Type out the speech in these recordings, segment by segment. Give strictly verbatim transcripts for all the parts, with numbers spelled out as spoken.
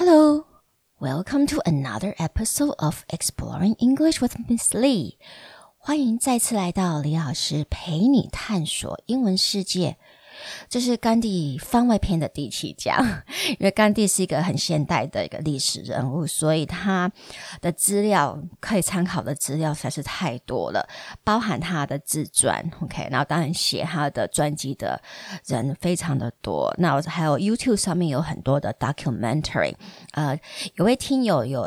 Hello, welcome to another episode of Exploring English with Miss Lee. 欢迎再次来到李老师陪你探索英文世界。这是甘地番外篇的第七讲，因为甘地是一个很现代的一个历史人物，所以他的资料可以参考的资料实在是太多了，包含他的自传 OK， 然后当然写他的传记的人非常的多，那还有 YouTube 上面有很多的 documentary。 呃，有位听友有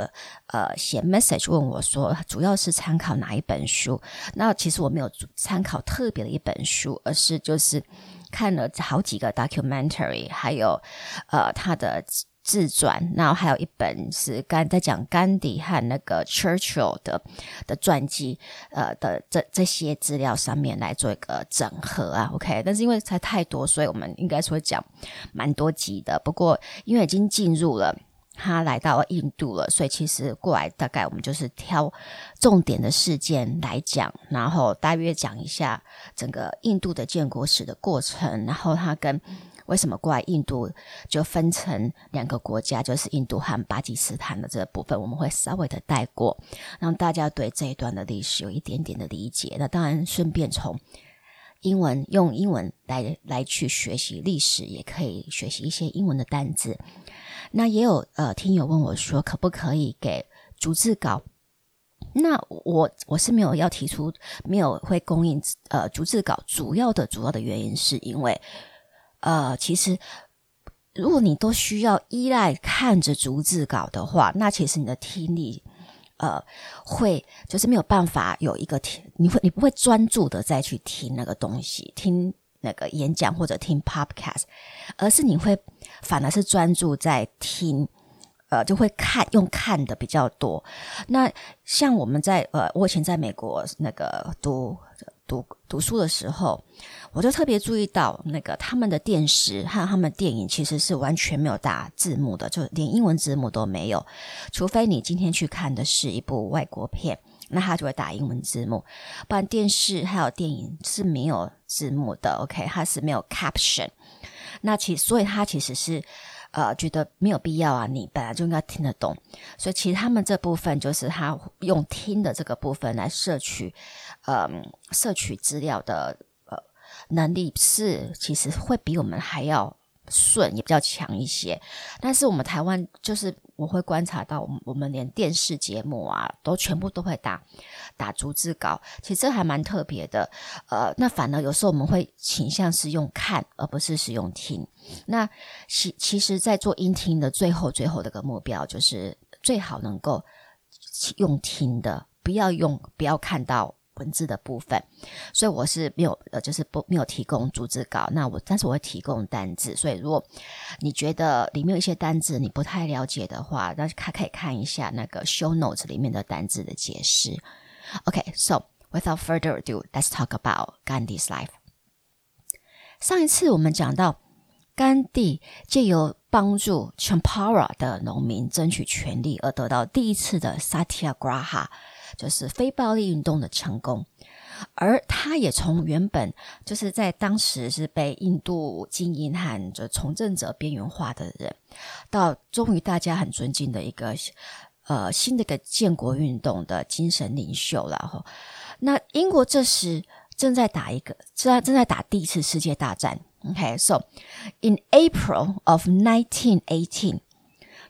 呃写 message 问我说主要是参考哪一本书，那其实我没有参考特别的一本书，而是就是看了好几个 documentary， 还有呃他的自传，然后还有一本是刚在讲甘地和那个 Churchill 的的传记，呃的这这些资料上面来做一个整合啊 ，OK。但是因为才太多，所以我们应该说讲蛮多集的。不过因为已经进入了他来到印度了，所以其实过来大概我们就是挑重点的事件来讲，然后大约讲一下整个印度的建国史的过程，然后他跟为什么过来印度就分成两个国家，就是印度和巴基斯坦的这部分我们会稍微的带过，让大家对这一段的历史有一点点的理解。那当然顺便从英文用英文来来去学习历史，也可以学习一些英文的单字。那也有呃听友问我说可不可以给逐字稿，那我我是没有要提出没有会供应呃逐字稿，主要的主要的原因是因为呃其实如果你都需要依赖看着逐字稿的话，那其实你的听力呃，会就是没有办法有一个听，你会你不会专注的再去听那个东西，听那个演讲或者听 podcast， 而是你会反而是专注在听，呃，就会看用看的比较多。那像我们在呃，我以前在美国那个读读读书的时候，我就特别注意到那个他们的电视和他们电影其实是完全没有打字幕的，就连英文字幕都没有，除非你今天去看的是一部外国片，那他就会打英文字幕，不然电视还有电影是没有字幕的 OK， 它是没有 caption。 那其所以它其实是呃，觉得没有必要啊，你本来就应该听得懂，所以其实他们这部分就是他用听的这个部分来摄取，嗯，摄取资料的呃能力是其实会比我们还要顺，也比较强一些。但是我们台湾就是我会观察到，我们连电视节目啊，都全部都会打打逐字稿，其实这还蛮特别的。呃，那反而有时候我们会倾向是用看，而不是使用听。那其其实，在做音听的最后最后的一个目标，就是最好能够用听的，不要用不要看到文字的部分，所以我是没有呃，就是不没有提供逐字稿。那我但是我会提供单字，所以如果你觉得里面有一些单字你不太了解的话，那可以看一下那个 show notes 里面的单字的解释。Okay, so without further ado, let's talk about Gandhi's life. 上一次我们讲到甘地借由帮助 Champara 的农民争取权利而得到第一次的 Satyagraha，就是非暴力运动的成功，而他也从原本就是在当时是被印度精英和就从政者边缘化的人，到终于大家很尊敬的一个呃新的一个建国运动的精神领袖了。那英国这时正在打一个正在打第一次世界大战。Okay, so in April of nineteen eighteen,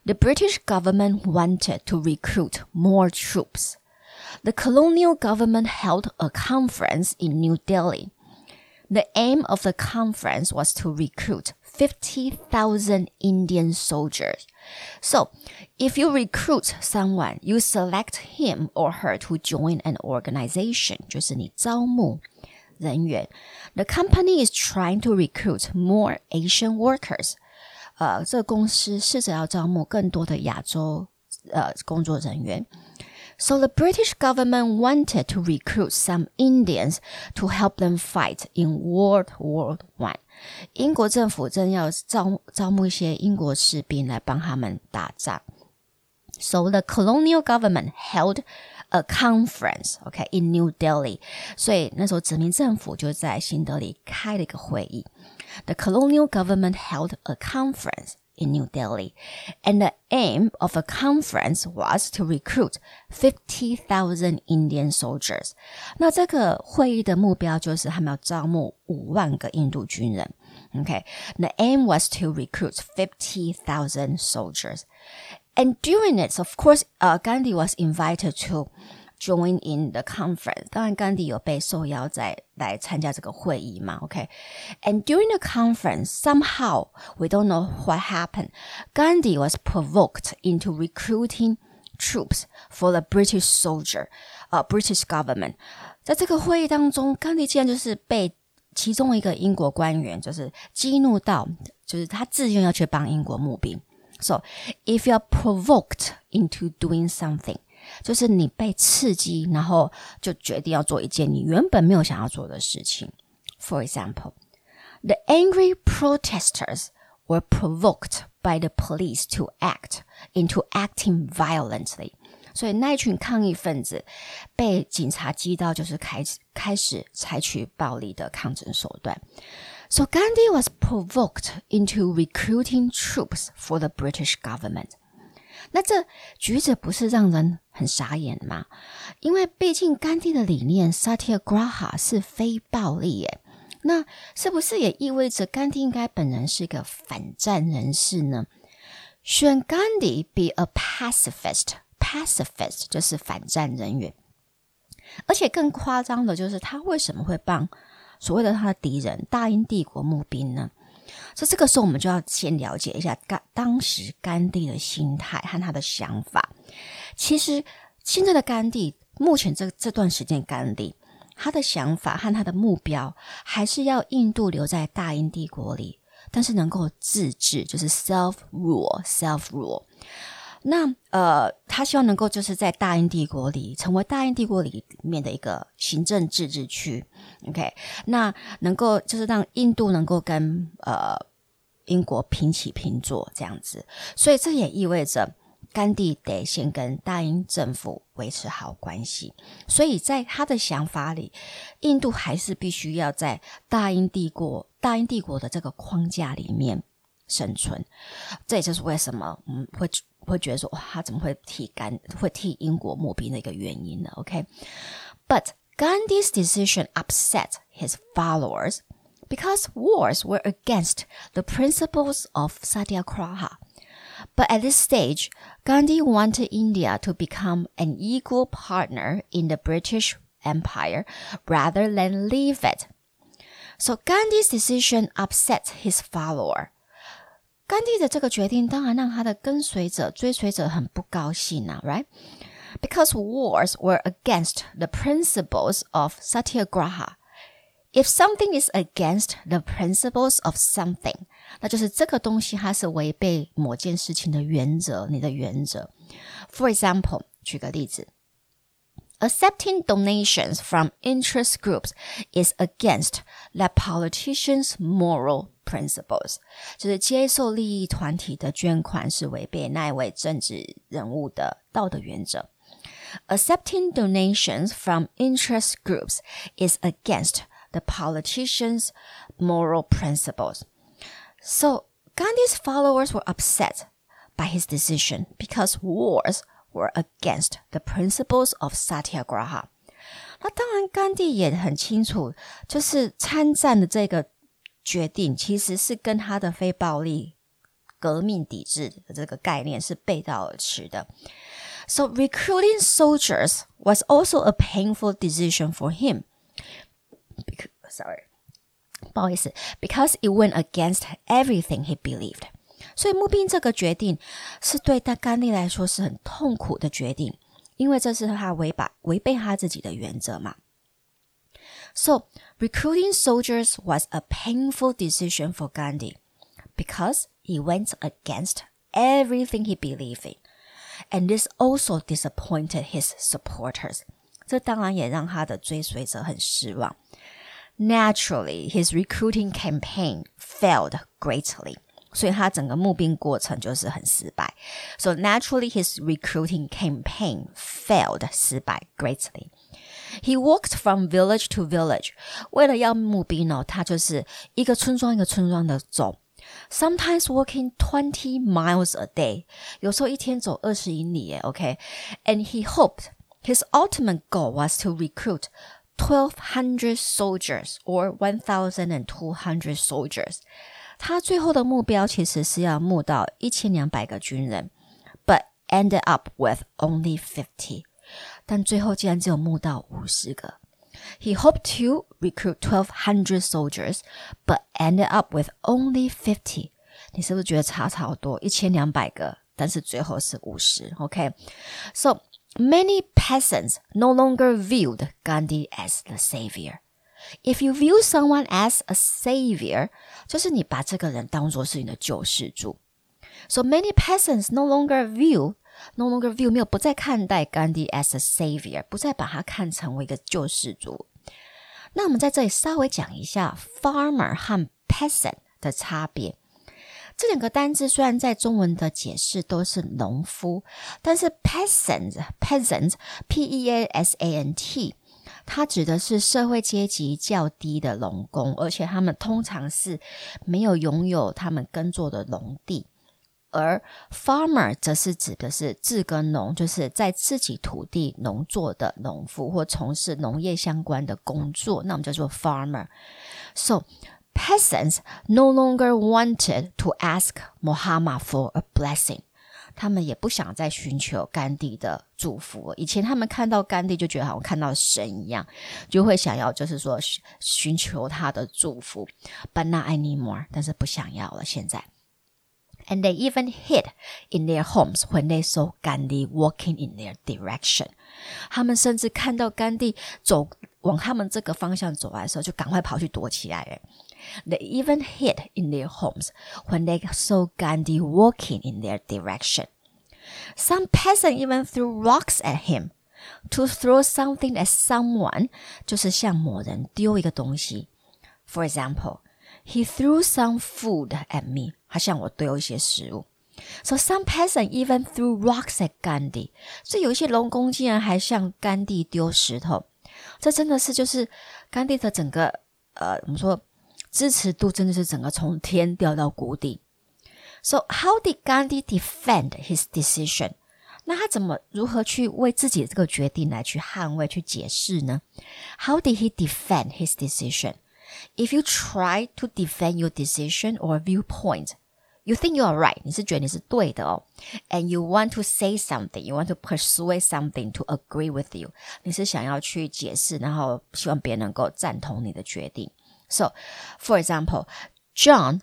the British government wanted to recruit more troops.The colonial government held a conference in New Delhi. The aim of the conference was to recruit fifty thousand Indian soldiers. So, if you recruit someone, you select him or her to join an organization. 就是你招募人员。The company is trying to recruit more Asian workers. 呃，这个公司试着要招募更多的亚洲呃工作人员。So the British government wanted to recruit some Indians to help them fight in World War One. 英国政府正要招招募一些英国士兵来帮他们打仗。So the colonial government held a conference, okay, in New Delhi. 所以那时候殖民政府就在新德里开了一个会议。The colonial government held a conference. in New Delhi, and the aim of a conference was to recruit fifty thousand Indian soldiers. 那这个会议的目标就是他们要招募五万个印度军人。Okay, the aim was to recruit fifty thousand soldiers. And during it, of course, uh, Gandhi was invited to join in the conference. 当然甘地有被受邀在来参加这个会议嘛 ,OK? And during the conference, somehow, we don't know what happened, Gandhi was provoked into recruiting troops for the British soldier, uh, British government. 在这个会议当中，甘地竟然就是被其中一个英国官员就是激怒到，就是他自愿要去帮英国募兵。So, if you're provoked into doing something,就是你被刺激，然后就决定要做一件你原本没有想要做的事情。For example, the angry protesters were provoked by the police to act into acting violently. 所以那一群抗议分子被警察激到，就是开始开始采取暴力的抗争手段。So Gandhi was provoked into recruiting troops for the British government.那这举止不是让人很傻眼吗？因为毕竟甘地的理念 Satyagraha 是非暴力耶，那是不是也意味着甘地应该本人是个反战人士呢？ Should Gandhi be a pacifist? Pacifist 就是反战人员。而且更夸张的就是他为什么会帮所谓的他的敌人大英帝国募兵呢？所以这个时候我们就要先了解一下当时甘地的心态和他的想法。其实现在的甘地，目前 这, 这段时间甘地他的想法和他的目标还是要印度留在大英帝国里，但是能够自治，就是 self-rule self-rule。那呃，他希望能够就是在大英帝国里成为大英帝国里面的一个行政自治区 ，OK？ 那能够就是让印度能够跟呃英国平起平坐这样子，所以这也意味着甘地得先跟大英政府维持好关系。所以在他的想法里，印度还是必须要在大英帝国大英帝国的这个框架里面生存。这也就是为什么我们会。会觉得说哇，他怎么会替甘会替英国募兵的一个原因呢 ？OK, but Gandhi's decision upset his followers because wars were against the principles of Satyagraha. But at this stage, Gandhi wanted India to become an equal partner in the British Empire rather than leave it. So Gandhi's decision upset his followers.甘地的这个决定当然让他的跟随者追随者很不高兴啊 right? Because wars were against the principles of Satyagraha. If something is against the principles of something, 那就是这个东西它是违背某件事情的原则，你的原则。For example, 举个例子。Accepting donations from interest groups is against that politician's moral principles. 就是接受利益团体的捐款是违背那一位政治人物的道德原则。Accepting donations from interest groups is against the politician's moral principles. So, Gandhi's followers were upset by his decision because wars were against the principles of Satyagraha. 那当然甘地也很清楚，就是参战的这个决定其实是跟他的非暴力革命抵制的这个概念是背道而驰的。So recruiting soldiers was also a painful decision for him. Because, sorry. 不好意思 because it went against everything he believed.所以募兵这个决定是对甘地来说是很痛苦的决定，因为这是他违背他自己的原则嘛。So, recruiting soldiers was a painful decision for Gandhi because he went against everything he believed in, and this also disappointed his supporters. 这当然也让他的追随者很失望。Naturally, his recruiting campaign failed greatly.所以他整个募兵过程就是很失败。So naturally, his recruiting campaign failed 失败 greatly. He walked from village to village. 为了要募兵哦，他就是一个村庄一个村庄的走， sometimes walking twenty miles a day. 有时候一天走二十英里耶 okay? And he hoped his ultimate goal was to recruit twelve hundred soldiers or twelve hundred soldiers. 他最后的目标其实是要募到twelve hundred个军人 but ended up with only fifty. 但最后竟然只有募到fifty个。He hoped to recruit twelve hundred soldiers, but ended up with only fifty. 你是不是觉得差超多 ?twelve hundred 个但是最后是fifty, okay? So, many peasants no longer viewed Gandhi as the savior. If you view someone as a savior, 就是你把这个人当作是你的救世主。So, many peasants no longer view No longer view 没有不再看待 Gandhi as a savior 不再把他看成为一个救世主那我们在这里稍微讲一下 farmer 和 peasant 的差别这两个单字虽然在中文的解释都是农夫但是 peasant peasant P-E-A-S-A-N-T 它指的是社会阶级较低的农工而且他们通常是没有拥有他们耕作的农地而 farmer 则是指的是自耕农就是在自己土地农作的农夫或从事农业相关的工作那我们叫做 farmer So, peasants no longer wanted to ask Muhammad for a blessing 他们也不想再寻求甘地的祝福以前他们看到甘地就觉得好像看到神一样就会想要就是说寻求他的祝福 But not anymore 但是不想要了现在And they even hid in their homes when they saw Gandhi walking in their direction. 他们甚至看到甘地走往他们这个方向走来的时候，就赶快跑去躲起来了。They even hid in their homes when they saw Gandhi walking in their direction. Some peasants even threw rocks at him. To throw something at someone 就是向某人丢一个东西。For example, he threw some food at me.他向我丢一些食物 So some peasants even threw rocks at Gandhi 所以有一些农工竟然还向甘地丢石头这真的是就是甘地的整个呃，我们说支持度真的是整个从天掉到谷底 So how did Gandhi defend his decision? 那他怎么如何去为自己这个决定来去捍卫去解释呢 How did he defend his decision? If you try to defend your decision or viewpoint You think you are right, 你是觉得你是对的哦 And you want to say something, you want to persuade something to agree with you 你是想要去解释然后希望别人能够赞同你的决定 So, for example, John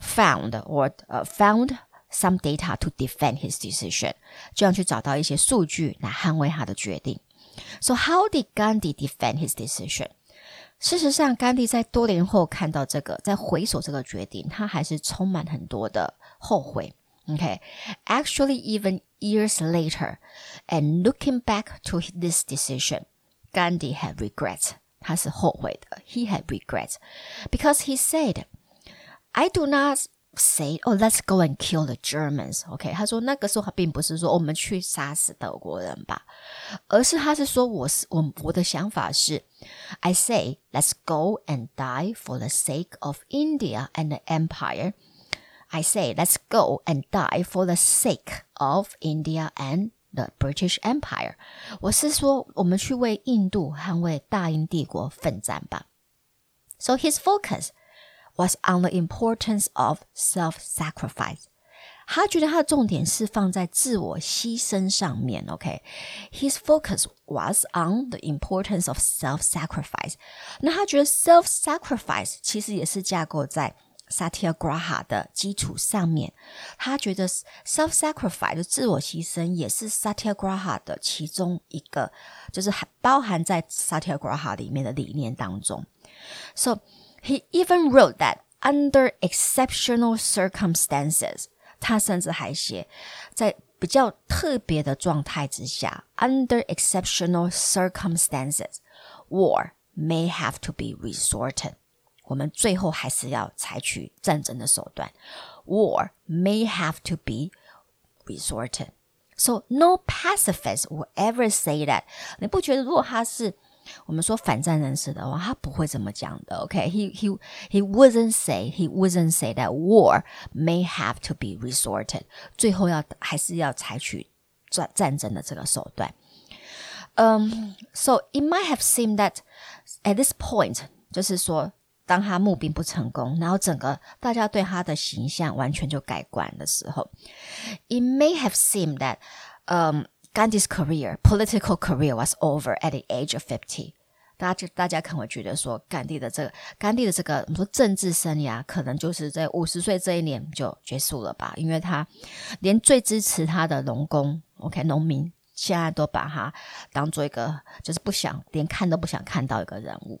found or、uh, found some data to defend his decision John 去找到一些数据来捍卫他的决定 So how did Gandhi defend his decision?事实上甘地在多年后看到这个在回首这个决定他还是充满很多的后悔 Okay, actually even years later and looking back to this decision Gandhi had regrets 他是后悔的 He had regrets because he said I do not say oh let's go and kill the Germans Okay, 他说那个时候他并不是说我们去杀死德国人吧而是他是说我是 我, 我的想法是I say, let's go and die for the sake of India and the empire. I say, let's go and die for the sake of India and the British Empire. 我是说，我们去为印度和为大英帝国奋战吧。So his focus was on the importance of self-sacrifice.他觉得他的重点是放在自我牺牲上面 okay? His focus was on the importance of self-sacrifice 那他觉得 self-sacrifice 其实也是架构在 Satyagraha 的基础上面他觉得 self-sacrifice 自我牺牲也是 Satyagraha 的其中一个就是包含在 Satyagraha 里面的理念当中 So he even wrote that under exceptional circumstances他甚至还写在比较特别的状态之下 Under exceptional circumstances War may have to be resorted 我们最后还是要采取战争的手段 War may have to be resorted So no pacifist will ever say that 你不觉得如果他是我们说反战人士的话，他不会这么讲的。Okay, he he he wouldn't say he wouldn't say that war may have to be resorted. 最后要还是要采取战战争的这个手段。Um, so it might have seemed that at this point, 就是说当他募兵不成功，然后整个大家对他的形象完全就改观的时候 ，it may have seemed that um, Gandhi's career, political career, was over at the age of fifty. 大家就大家可能会觉得说，甘地的这个甘地的这个我们说政治生涯，可能就是在五十岁这一年就结束了吧，因为他连最支持他的农工 ，OK， 农民，现在都把他当做一个就是不想连看都不想看到一个人物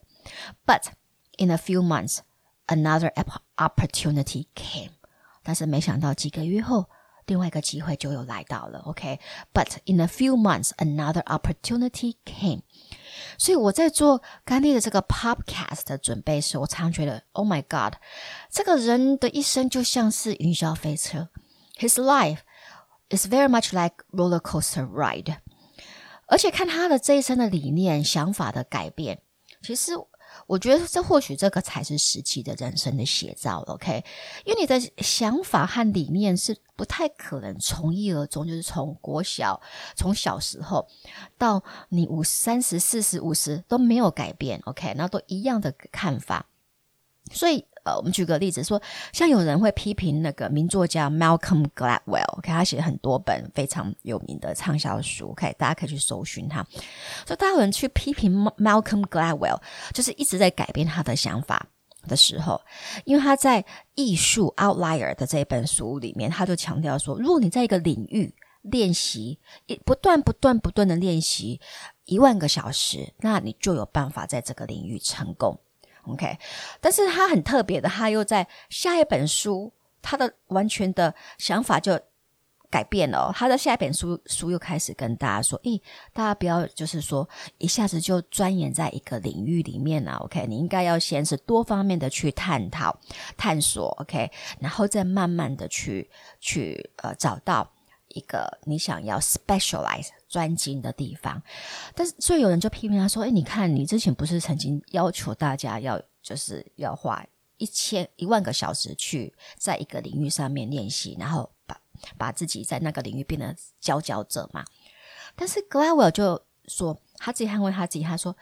，but。In a few months, another opportunity came. 但是没想到几个月后，另外一个机会就又来到了。OK, but in a few months, another opportunity came. 所以我在做甘地的这个 podcast 的准备时，我常觉得 ，Oh my God， 这个人的一生就像是云霄飞车。His life is very much like roller coaster ride. 而且看他的这一生的理念、想法的改变，其实。我觉得这或许这个才是实际的人生的写照 OK 因为你的想法和理念是不太可能从一而终，就是从国小从小时候到你五三十四十五十都没有改变 OK 然后都一样的看法，所以呃，我们举个例子说，像有人会批评那个名作家 Malcolm Gladwell， OK， 他写很多本非常有名的畅销书 ，OK， 大家可以去搜寻他。所以大家有人去批评 Malcolm Gladwell， 就是一直在改变他的想法的时候，因为他在《艺术 Outlier》 的这一本书里面，他就强调说，如果你在一个领域练习，不断不断不断的练习一万个小时，那你就有办法在这个领域成功。OK， 但是他很特别的，他又在下一本书，他的完全的想法就改变了、哦。他的下一本书书又开始跟大家说：“咦，大家不要就是说一下子就钻研在一个领域里面了、啊。OK， 你应该要先是多方面的去探讨、探索。OK， 然后再慢慢的去去呃找到一个你想要 specialize。”专精的地方，但是所以有人就批评他说：“哎，你看，你之前不是曾经要求大家要就是要花一千一万个小时去在一个领域上面练习，然后把把自己在那个领域变得佼佼者嘛？”但是 Gladwell 就说他自己捍卫他自己，他说：“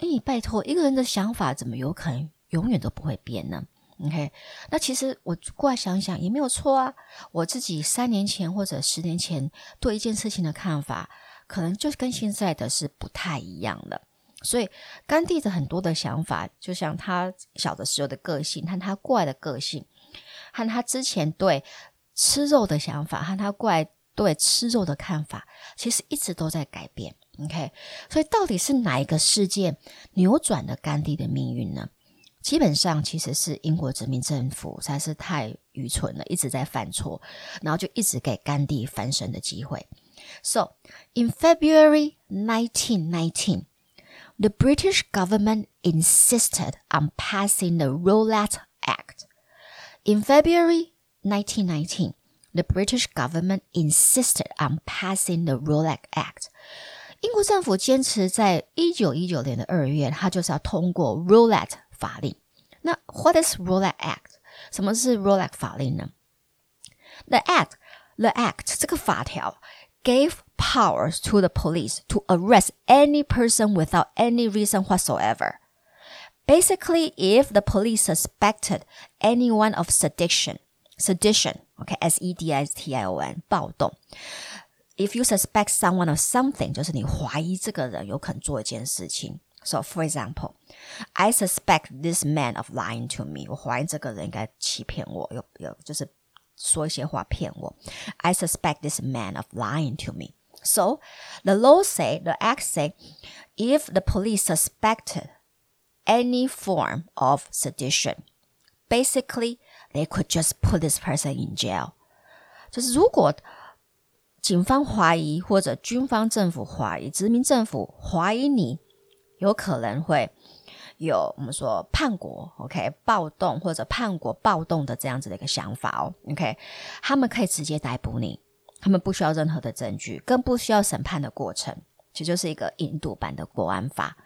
哎，拜托，一个人的想法怎么有可能永远都不会变呢？” OK， 那其实我过来想想也没有错啊，我自己三年前或者十年前对一件事情的看法可能就跟现在的是不太一样的，所以甘地的很多的想法就像他小的时候的个性和他过来的个性和他之前对吃肉的想法和他过来对吃肉的看法其实一直都在改变 OK， 所以到底是哪一个事件扭转了甘地的命运呢？基本上其实是英国殖民政府才是太愚蠢了，一直在犯错，然后就一直给甘地翻身的机会。So, in February nineteen nineteen, the British government insisted on passing the Rowlatt Act. In February nineteen nineteen, the British government insisted on passing the Rowlatt Act.英国政府坚持在一九一九年的二月，它就是要通过 Rowlatt 法令。那 What is Rowlatt Act？ 什么是 Rowlatt 法令呢？ The Act, the Act 这个法条 gave powers to the police to arrest any person without any reason whatsoever. Basically, if the police suspected anyone of sedition, sedition, okay, S E D I T I O N, 暴动。If you suspect someone of something, 就是你怀疑这个人有可能做一件事情。So, for example, I suspect this man of lying to me. 我怀疑这个人应该欺骗我，有有就是说一些话骗我。I suspect this man of lying to me. So, the law say, the act say, if the police suspected any form of sedition, basically, they could just put this person in jail. 就是如果警方怀疑或者军方政府怀疑殖民政府怀疑你有可能会有我们说叛国 OK 暴动或者叛国暴动的这样子的一个想法哦 OK 他们可以直接逮捕你，他们不需要任何的证据，更不需要审判的过程，这就是一个印度版的国安法。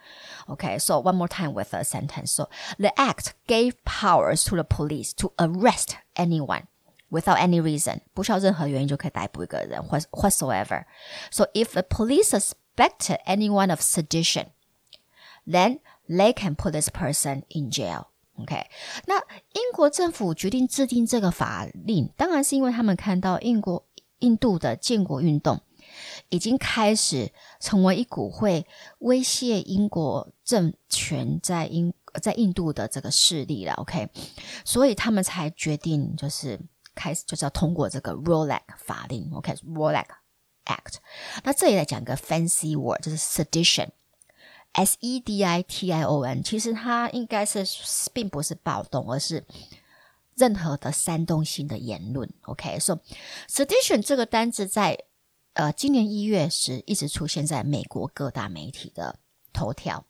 Okay, so one more time with a sentence. So the act gave powers to the police to arrest anyone without any reason. 不需要任何原因就可以逮捕一个人 whatsoever. So if the police suspected anyone of sedition, then they can put this person in jail.OK, 那英国政府决定制定这个法令，当然是因为他们看到英国印度的建国运动已经开始成为一股会威胁英国政权在英在印度的这个势力了。OK, 所以他们才决定就是开始就是要通过这个 Rowlatt 法令。OK, Rowlatt Act。那这里来讲个 fancy word， 就是 sedition。S E D I T I O N 其实它应该是并不是暴动，而是任何的煽动性的言论。 OK, so sedition 这个单字在呃今年一月时一直出现在美国各大媒体的头条，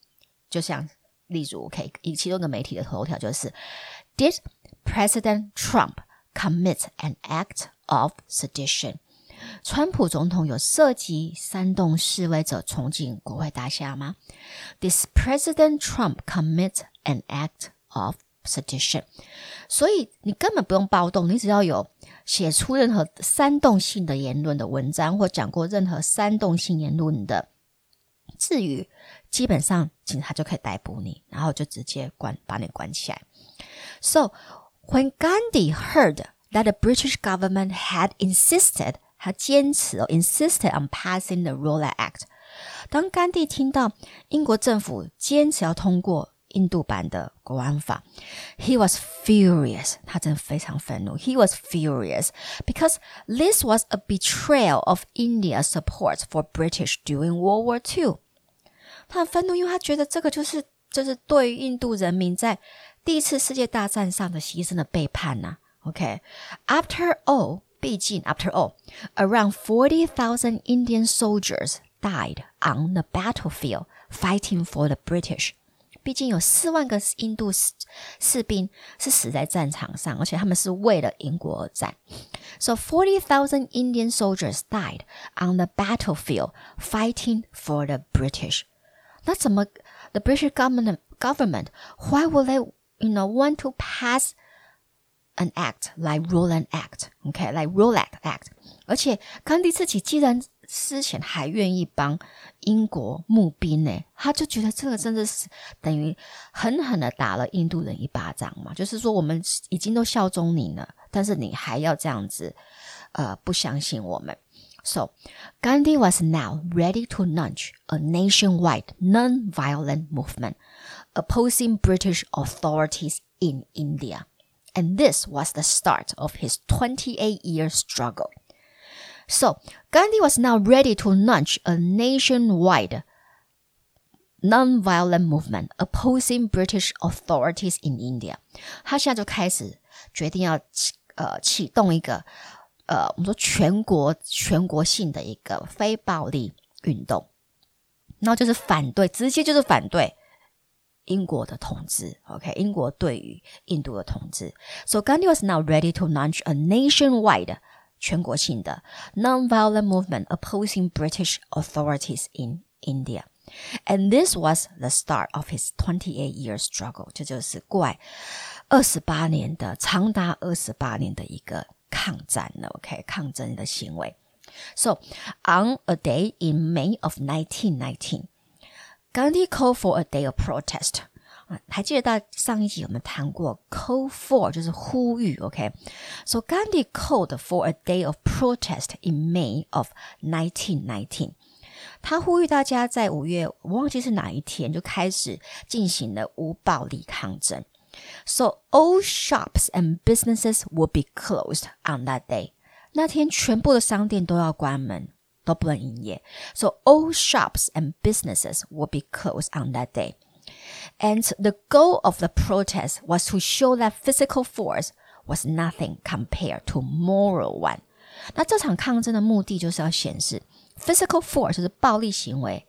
就像例如 OK 其中一个媒体的头条就是 Did President Trump commit an act of sedition?川普总统有涉及煽动示威者冲进国会大厦吗？ Did President Trump commit an act of sedition? 所以你根本不用暴动，你只要有写出任何煽动性的言论的文章，或讲过任何煽动性言论的至于基本上警察就可以逮捕你，然后就直接关把你关起来。So, when Gandhi heard that the British government had insisted他坚持、哦、insisted on passing the Rowlatt Act。 当甘地听到英国政府坚持要通过印度版的国安法， he was furious， 他真的非常愤怒。 he was furious because this was a betrayal of India's support for British during World War two。 他很愤怒，因为他觉得这个就是就是对于印度人民在第一次世界大战上的牺牲的背叛啊。 OK, after all毕竟 after all, around forty thousand Indian soldiers died on the battlefield fighting for the British. 毕竟有四万个印度士兵是死在战场上，而且他们是为了英国而战。So forty thousand Indian soldiers died on the battlefield fighting for the British. 那怎么 the British government, government, why would they, you know, want to pass an act like Rowlatt Act, okay, like Rowlatt Act. 而且甘地自己既然之前还愿意帮英国募兵呢，他就觉得这个真的是等于狠狠的打了印度人一巴掌嘛，就是说我们已经都效忠你了，但是你还要这样子，呃，不相信我们。So, Gandhi was now ready to launch a nationwide non-violent movement opposing British authorities in India.And this was the start of his twenty-eight year struggle. So, Gandhi was now ready to launch a nationwide non-violent movement opposing British authorities in India. 他现在就开始决定要呃启动一个呃我们说全国全国性的一个非暴力运动，然后就是反对，直接就是反对英国的统治 OK 英国对于印度的统治。 So Gandhi was now ready to launch a nationwide 全国性的 non-violent movement opposing British authorities in India. And this was the start of his twenty-eight year struggle. 这就是怪28年的长达28年的一个抗战了 OK 抗争的行为。So on a day in May of nineteen nineteen,Gandhi called for a day of protest. 还记得到上一集我们谈过 call for 就是呼吁 OK? So Gandhi called for a day of protest in May of nineteen nineteen. 他呼吁大家在五月我忘记是哪一天就开始进行了无暴力抗争。So all shops and businesses would be closed on that day. 那天全部的商店都要关门。都不能营业 So all shops and businesses will be closed on that day. And the goal of the protest was to show that physical force was nothing compared to moral one. 那这场抗争的目的就是要显示 physical force 就是暴力行为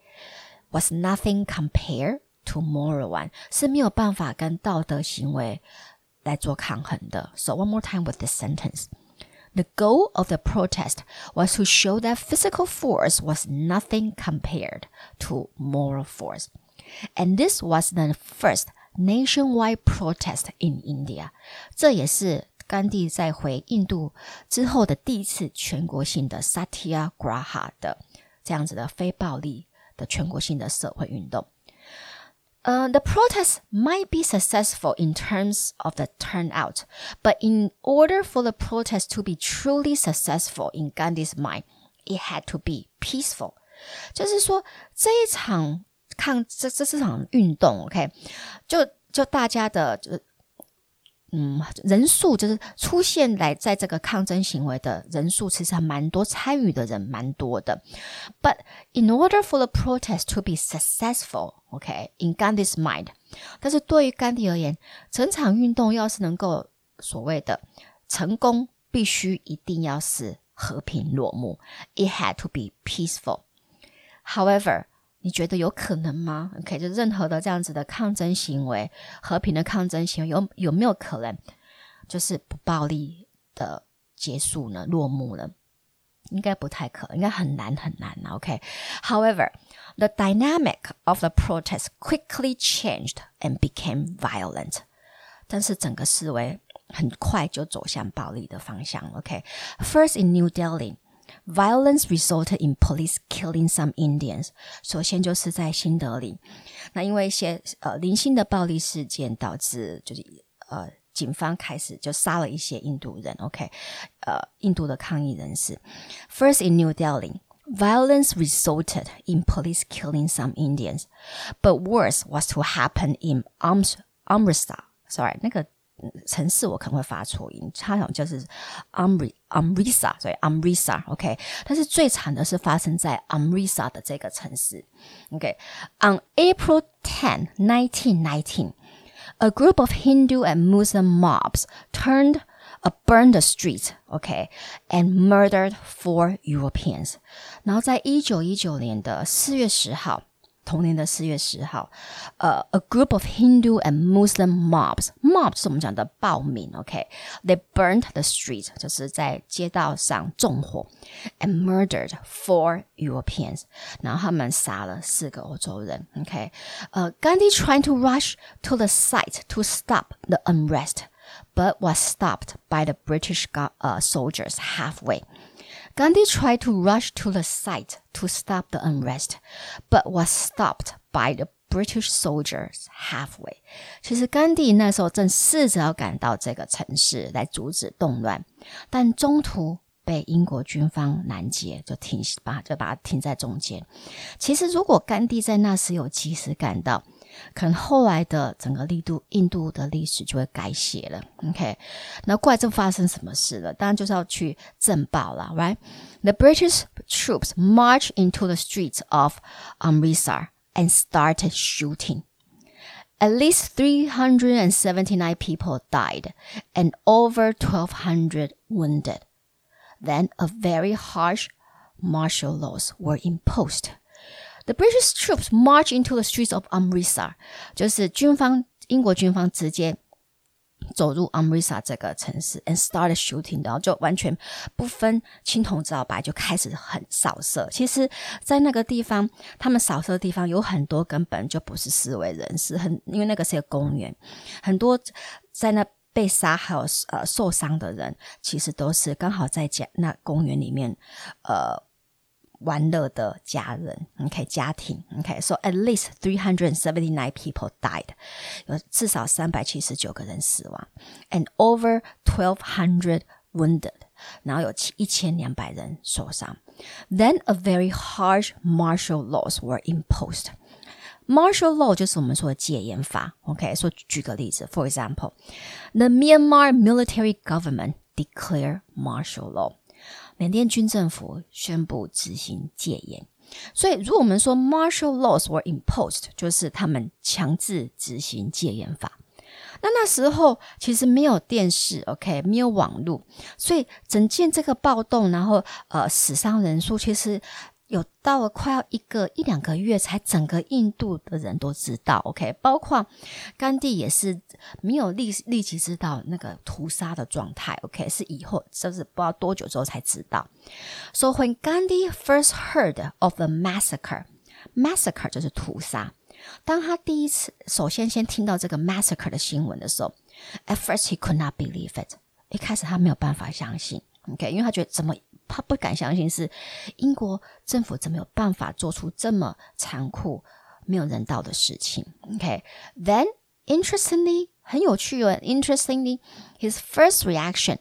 was nothing compared to moral one 是没有办法跟道德行为来做抗衡的。So one more time with this sentence. The goal of the protest was to show that physical force was nothing compared to moral force. And this was the first nationwide protest in India. 这也是甘地在回印度之后的第一次全国性的 Satyagraha 的这样子的非暴力的全国性的社会运动。Uh, the protests might be successful in terms of the turnout, but in order for the protest to be truly successful in Gandhi's mind, it had to be peaceful. 就是说这一场抗这这是场运动 ，OK， 就就大家的就嗯人数就是出现来在这个抗争行为的人数其实还蛮多，参与的人蛮多的。But in order for the protest to be successful.Okay, in Gandhi's mind. 但是对于甘地而言，整场运动要是能够所谓的成功，必须一定要是和平落幕。It had to be peaceful. However, 你觉得有可能吗？ Okay, 就任何的这样子的抗争行为，和平的抗争行为，有有没有可能就是不暴力的结束呢？落幕呢？应该不太可能，应该很难很难啊。Okay, however.The dynamic of the protest quickly changed and became violent. 但是整个示威很快就走向暴力的方向。Okay, first in New Delhi, violence resulted in police killing some Indians. 首先就是在新德里，那因为一些呃零星的暴力事件导致就是呃警方开始就杀了一些印度人。Okay, 呃印度的抗议人士。First in New Delhi.Violence resulted in police killing some Indians, but worse was to happen in Amritsar. Sorry, 那个城市我可能会发错音，它好像就是 Amritsar, 所以 Amritsar, okay. 但是最惨的是发生在 Amritsar 的这个城市。Okay, on April tenth, nineteen nineteen, a group of Hindu and Muslim mobs turned.burned the street, okay, and murdered four Europeans. 然后在一九一九年的四月十号，同年的四月十号，呃、uh, a group of Hindu and Muslim mobs, mobs 是我们讲的暴民 okay, they burned the street, 就是在街道上纵火 and murdered four Europeans. 然后他们杀了四个欧洲人 okay, uh, Gandhi tried to rush to the site to stop the unrest.But was stopped by the British uh, soldiers halfway. Gandhi tried to rush to the site to stop the unrest, but was stopped by the British soldiers halfway. 其实甘地那时候正试着要赶到这个城市来阻止动乱，但中途被英国军方拦截，就停，把就把它停在中间。其实如果甘地在那时有及时赶到，可能后来的整个印度的历史就会改写了 OK 那过来就发生什么事了当然就是要去镇暴了 right? The British troops marched into the streets of Amritsar and started shooting. At least three hundred seventy-nine people died and over twelve hundred wounded. Then a very harsh martial laws were imposed.The British troops marched into the streets of Amritsar. 就是军方，英国军方直接走入 Amritsar 这个城市 and started shooting, 然后就完全不分青红皂白就开始很扫射。其实在那个地方，他们扫射的地方有很多根本就不是示威人士，很，因为那个是一个公园，很多在那被杀还有、呃、受伤的人，其实都是刚好在那公园里面呃玩乐的家人 okay, 家庭 okay, So at least three hundred seventy-nine people died 有至少三百七十九个人死亡 And over twelve hundred wounded 然后有twelve hundred人受伤 Then a very harsh martial laws were imposed Martial law 就是我们说的戒严法 okay, So 举个例子 For example The Myanmar military government declared martial law缅甸军政府宣布执行戒严所以如果我们说 martial laws were imposed 就是他们强制执行戒严法那那时候其实没有电视 OK 没有网络所以整件这个暴动然后呃死伤人数其实有到了快要一个一两个月才整个印度的人都知道 OK， 包括甘地也是没有立立即知道那个屠杀的状态 OK， 是以后就是不知道多久之后才知道。 So when Gandhi first heard of a massacre massacre 就是屠杀，当他第一次首先先听到这个 massacre 的新闻的时候 at first he could not believe it， 一开始他没有办法相信 OK， 因为他觉得怎么他不敢相信是英国政府怎么有办法做出这么残酷没有人道的事情 OK， then interestingly 很有趣哦 interestingly his first reaction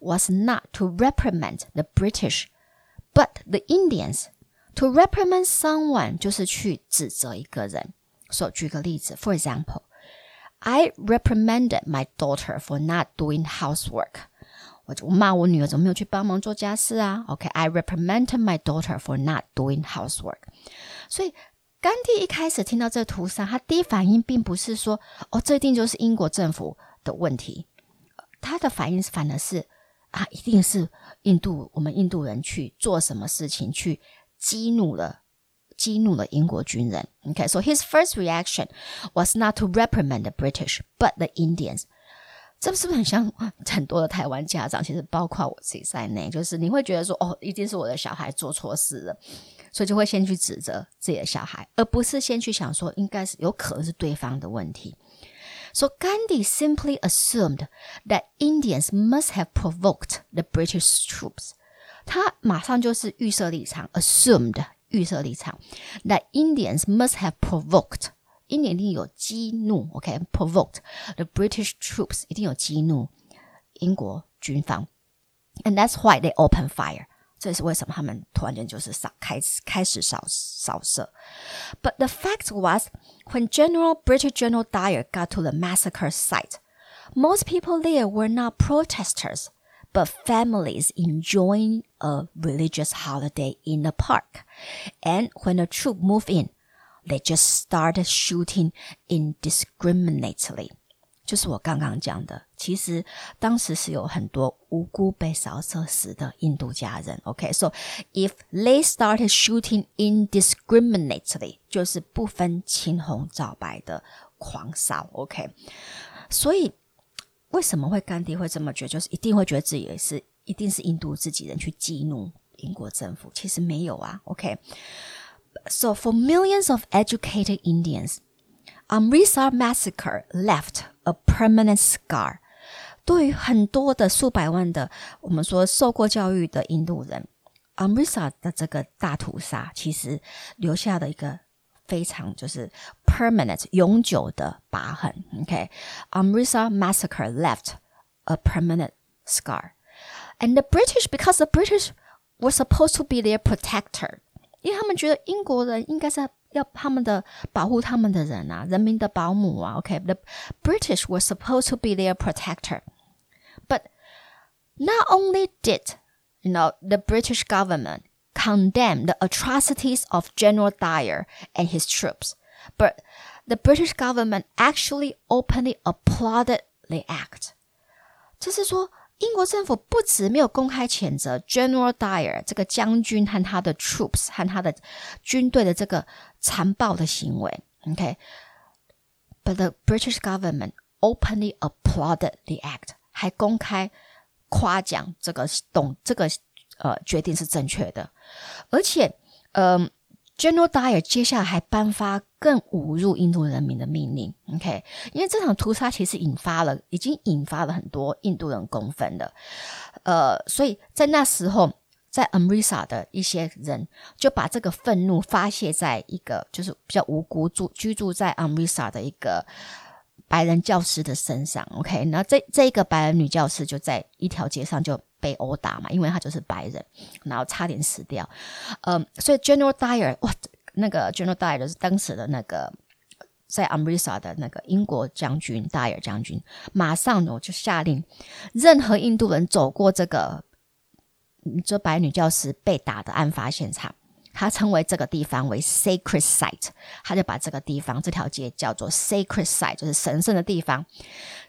was not to reprimand the British but the Indians. To reprimand someone 就是去指责一个人。So 举个例子 for example I reprimanded my daughter for not doing housework，我就骂我女儿怎么没有去帮忙做家事啊 OK， I reprimanded my daughter for not doing housework。 所以甘地一开始听到这个屠杀，他第一反应并不是说哦，这一定就是英国政府的问题，他的反应反而是啊，一定是印度我们印度人去做什么事情去激怒了激怒了英国军人 OK。 So his first reaction was not to reprimand the British but the Indians。这是不是很像很多的台湾家长，其实包括我自己在内，就是你会觉得说哦，一定是我的小孩做错事了，所以就会先去指责自己的小孩，而不是先去想说应该是有可能是对方的问题。 So Gandhi simply assumed that Indians must have provoked the British troops， 他马上就是预设立场 assumed 预设立场 that Indians must have provoked，英联一定有激怒 OK provoked the British troops， 一定有激怒英国军方 and that's why they open fire， 这是为什么他们突然间就是开始开始扫扫射。 But the fact was when General British General Dyer got to the massacre site, most people there were not protesters but families enjoying a religious holiday in the park, and when the troop moved in they just started shooting indiscriminately。 就是我刚刚讲的，其实当时是有很多无辜被扫射死的印度家人 OK。 So if they started shooting indiscriminately 就是不分青红皂白的狂扫 OK。 所以为什么会甘地会这么觉得，就是一定会觉得自己也是一定是印度自己人去激怒英国政府，其实没有啊 OK。So for millions of educated Indians, Amritsar massacre left a permanent scar. 对于很多的数百万的我们说受过教育的印度人， Amritsar 的这个大屠杀其实留下了一个非常就是 permanent 永久的疤痕 OK。 Amritsar massacre left a permanent scar. And the British, because the British were supposed to be their protector，因为他们觉得英国人应该是要他们的保护他们的人啊，人民的保姆啊 OK。 The British were supposed to be their protector, but not only did you know, the British government condemn the atrocities of General Dyer and his troops, but the British government actually openly applauded the act。 就是说英国政府不止没有公开谴责 General Dyer 这个将军和他的 troops 和他的军队的这个残暴的行为 OK， But the British government openly applauded the act， 还公开夸奖这个动这个呃决定是正确的。而且呃 General Dyer 接下来还颁发更侮辱印度人民的命令 OK。 因为这场屠杀其实引发了已经引发了很多印度人公愤了呃，所以在那时候在 Amritsar 的一些人就把这个愤怒发泄在一个就是比较无辜住居住在 Amritsar 的一个白人教师的身上 OK。 然后这这一个白人女教师就在一条街上就被殴打嘛，因为她就是白人，然后差点死掉呃，所以 General Dyer 哇那个 General Dyer 就是当时的那个在 Amritsar 的那个英国将军 Dyer 将军，马上我就下令任何印度人走过这个这白女教师被打的案发现场，他称为这个地方为 Sacred Site， 他就把这个地方这条街叫做 Sacred Site， 就是神圣的地方，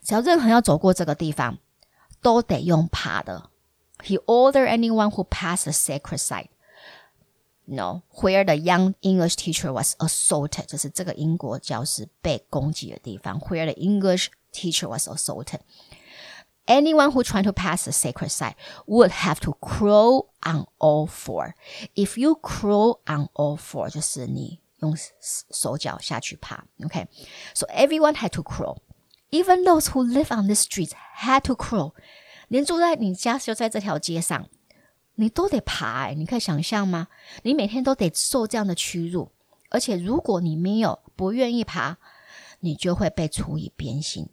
只要任何人要走过这个地方都得用爬的。He ordered anyone who passed the sacred site you know, where the young English teacher was assaulted. 就是这个英国教师被攻击的地方 where the English teacher was assaulted. Anyone who tried to pass the sacred site would have to crawl on all four. If you crawl on all four, 就是你用手脚下去爬 okay? So everyone had to crawl. Even those who live on this street had to crawl. 连住在你家就在这条街上你都得爬、欸、你可以想象吗你每天都得受这样的屈辱而且如果你没有不愿意爬你就会被处以鞭刑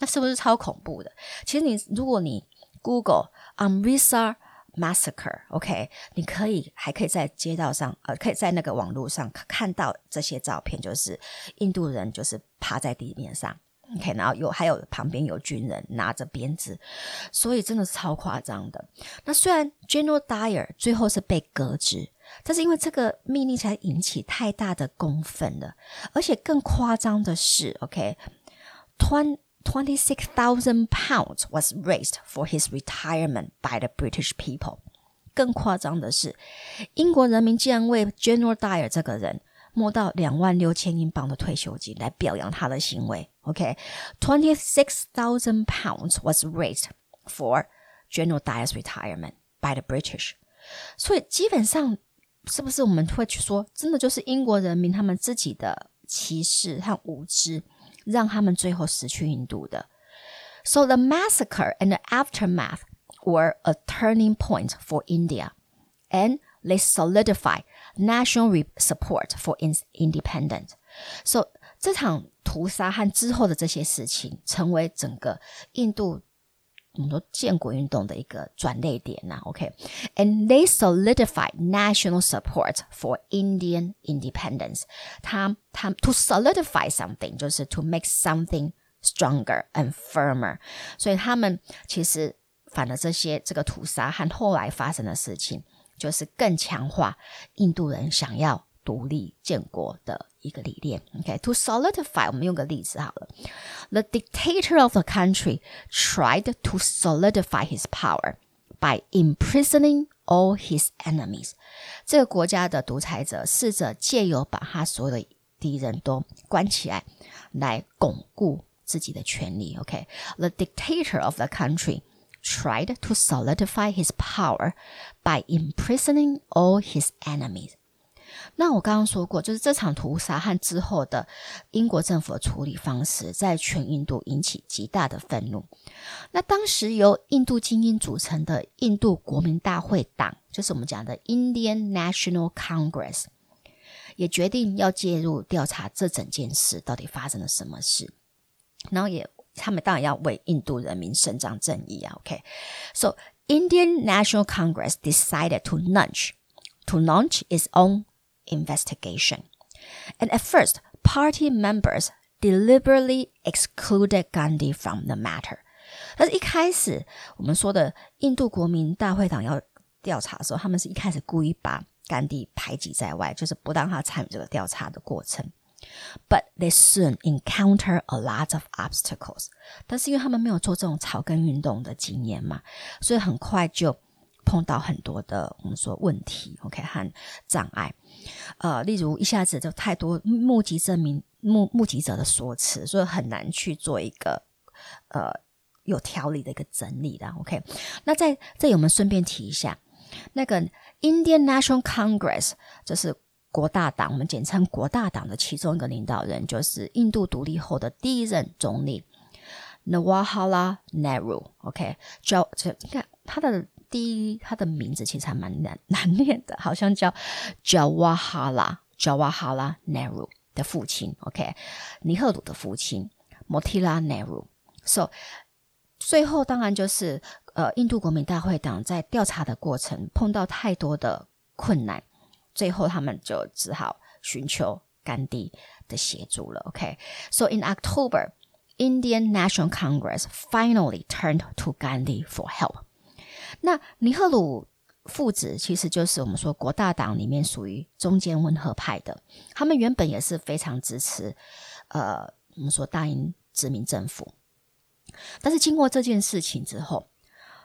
那是不是超恐怖的其实你如果你 Google Amritsar Massacre OK 你可以还可以在街道上呃，可以在那个网络上看到这些照片就是印度人就是爬在地面上OK, 然后有还有旁边有军人拿着鞭子所以真的是超夸张的那虽然 General Dyer 最后是被革职但是因为这个命令才引起太大的公愤了而且更夸张的是 OK, twenty-six thousand pounds was raised for his retirement by the British people 更夸张的是英国人民竟然为 General Dyer 这个人摸到两万六千英镑的退休金来表扬他的行为 OK, twenty-six thousand pounds was raised for General Dyer's retirement by the British 所以基本上是不是我们会去说真的就是英国人民他们自己的歧视和无知让他们最后失去印度的 So the massacre and the aftermath were a turning point for India and they solidified national support for independence So 这场屠杀和之后的这些事情成为整个印度我们说建国运动的一个转捩点、啊 okay? And they solidified national support for Indian independence 他, 他 To solidify something 就是 to make something stronger and firmer 所以他们其实反而这些这个屠杀和后来发生的事情就是更强化印度人想要独立建国的一个理念 okay, To solidify 我们用个例子好了 The dictator of the country tried to solidify his power by imprisoning all his enemies 这个国家的独裁者试着借由把他所有的敌人都关起来来巩固自己的权利 okay? The dictator of the country tried to solidify his power by imprisoning all his enemies那我刚刚说过就是这场屠杀和之后的英国政府的处理方式在全印度引起极大的愤怒那当时由印度精英组成的印度国民大会党就是我们讲的 Indian National Congress 也决定要介入调查这整件事到底发生了什么事然后也他们当然要为印度人民伸张正义啊 OK So Indian National Congress decided to launch to launch its own investigation. And at first, party members deliberately excluded Gandhi from the matter. 但是一开始我们说的印度国民大会党要调查的时候他们是一开始故意把甘地排挤在外就是不让他参与这个调查的过程。But they soon encounter a lot of obstacles. 但是因为他们没有做这种草根运动的经验嘛所以很快就碰到很多的我们说问题 OK 和障碍呃，例如一下子就太多目击证明 目, 目击者的说辞所以很难去做一个呃有条理的一个整理啦 OK 那在这里我们顺便提一下那个 Indian National Congress 就是国大党我们简称国大党的其中一个领导人就是印度独立后的第一任总理 Jawaharlal Nehru OK 你看他的第一他的名字其实还蛮 难, 难念的好像叫 Jawaharlal Jawaharlal Nehru 的父亲 OK 尼赫鲁的父亲 Motilal Nehru So 最后当然就是呃，印度国民大会党在调查的过程碰到太多的困难最后他们就只好寻求甘地的协助了 OK So in October Indian National Congress finally turned to Gandhi for help那尼赫鲁父子其实就是我们说国大党里面属于中间温和派的他们原本也是非常支持呃，我们说大英殖民政府但是经过这件事情之后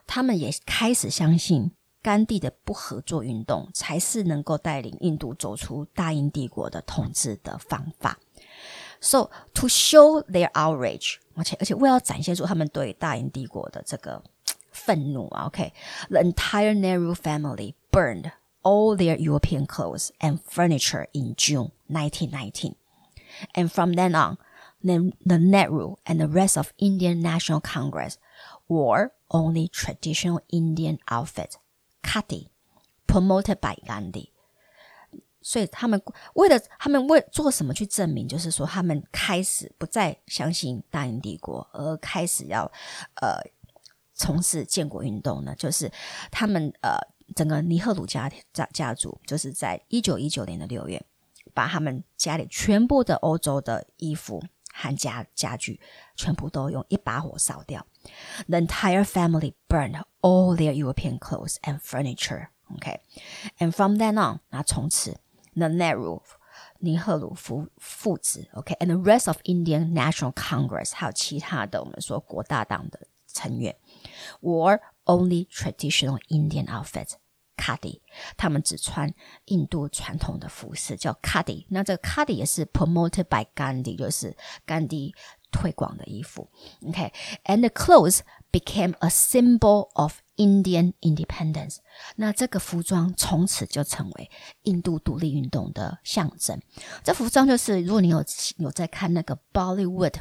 他们也开始相信甘地的不合作运动才是能够带领印度走出大英帝国的统治的方法。 So to show their outrage， 而且, 而且为了展现出他们对大英帝国的这个愤怒啊 ，OK， the entire Nehru family burned all their European clothes and furniture in June nineteen nineteen. And from then on, the Nehru and the rest of Indian National Congress wore only traditional Indian outfits, khadi, promoted by Gandhi. 所以他们为了他们为做什么去证明，就是说他们开始不再相信大英帝国，而开始要呃从事建国运动呢？就是他们呃整个尼赫鲁 家, 家, 家族就是在一九一九年的六月，把他们家里全部的欧洲的衣服和 家, 家具全部都用一把火烧掉。The entire family burned all their European clothes and furniture. Okay, and from then on， 那从此。The Nehru, 尼赫鲁父子 okay, and the rest of Indian National Congress 还有其他的我们说国大党的成员 wore only traditional Indian outfits, khadi. 他们只穿印度传统的服饰叫 khadi。 那这个 khadi 也是 promoted by Gandhi， 就是甘地推广的衣服 okay, and the clothes became a symbol of Indian independence. 那这个服装从此就成为印度独立运动的象征。这服装就是如果你 有, 有在看那个 Bollywood、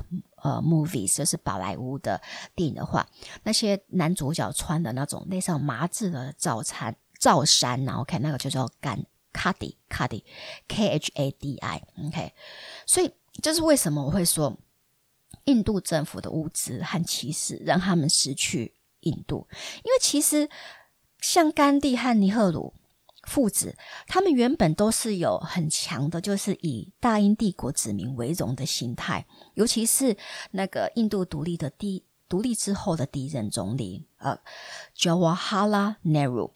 呃、movies， 就是宝莱坞的电影的话，那些男主角穿的那种类似麻质的罩衫罩衫、啊、OK， 那个就叫 khadi khadi K H A D I OK， 所以这是为什么我会说印度政府的无知和歧视让他们失去印度，因为其实像甘地和尼赫鲁父子，他们原本都是有很强的就是以大英帝国子民为荣的心态，尤其是那个印度独立的第独立之后的第一任总理呃 Jawaharlal Nehru，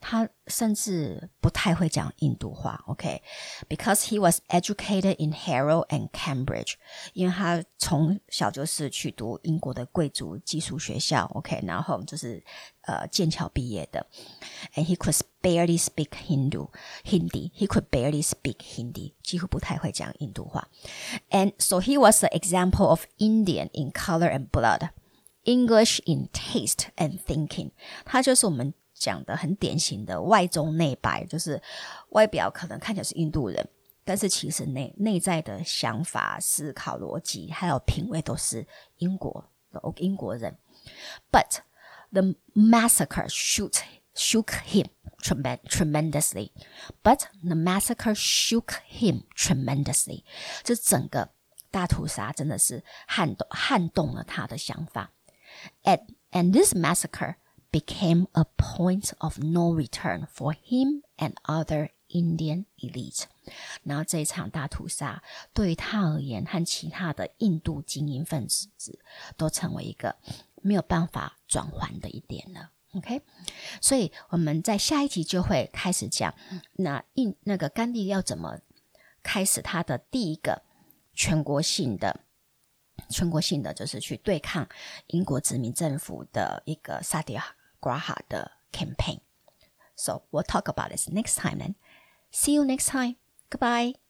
他甚至不太会讲印度话 OK， because he was educated in Harrow and Cambridge， 因为他从小就是去读英国的贵族寄宿学校 OK， 然后就是呃剑桥毕业的 and he could barely speak Hindu, Hindi he could barely speak Hindi 几乎不太会讲印度话 and so he was the example of Indian in color and blood, English in taste and thinking， 他就是我们讲的很典型的外中内白，就是外表可能看起来是印度人，但是其实 内, 内在的想法思考逻辑还有品味都是英国的英国人。 But the massacre shook, shook him tremendously But the massacre shook him tremendously 这整个大屠杀真的是撼 动, 撼动了他的想法 and, and this massacre became a point of no return for him and other Indian elite. 然后这一场大屠杀对于他而言和其他的印度精英分子都成为一个没有办法转换的一点了 OK， 所以我们在下一集就会开始讲 那, 印那个甘地要怎么开始他的第一个全国性的全国性的就是去对抗英国殖民政府的一个Satyagraha的 campaign. So we'll talk about this next time then. See you next time. Goodbye.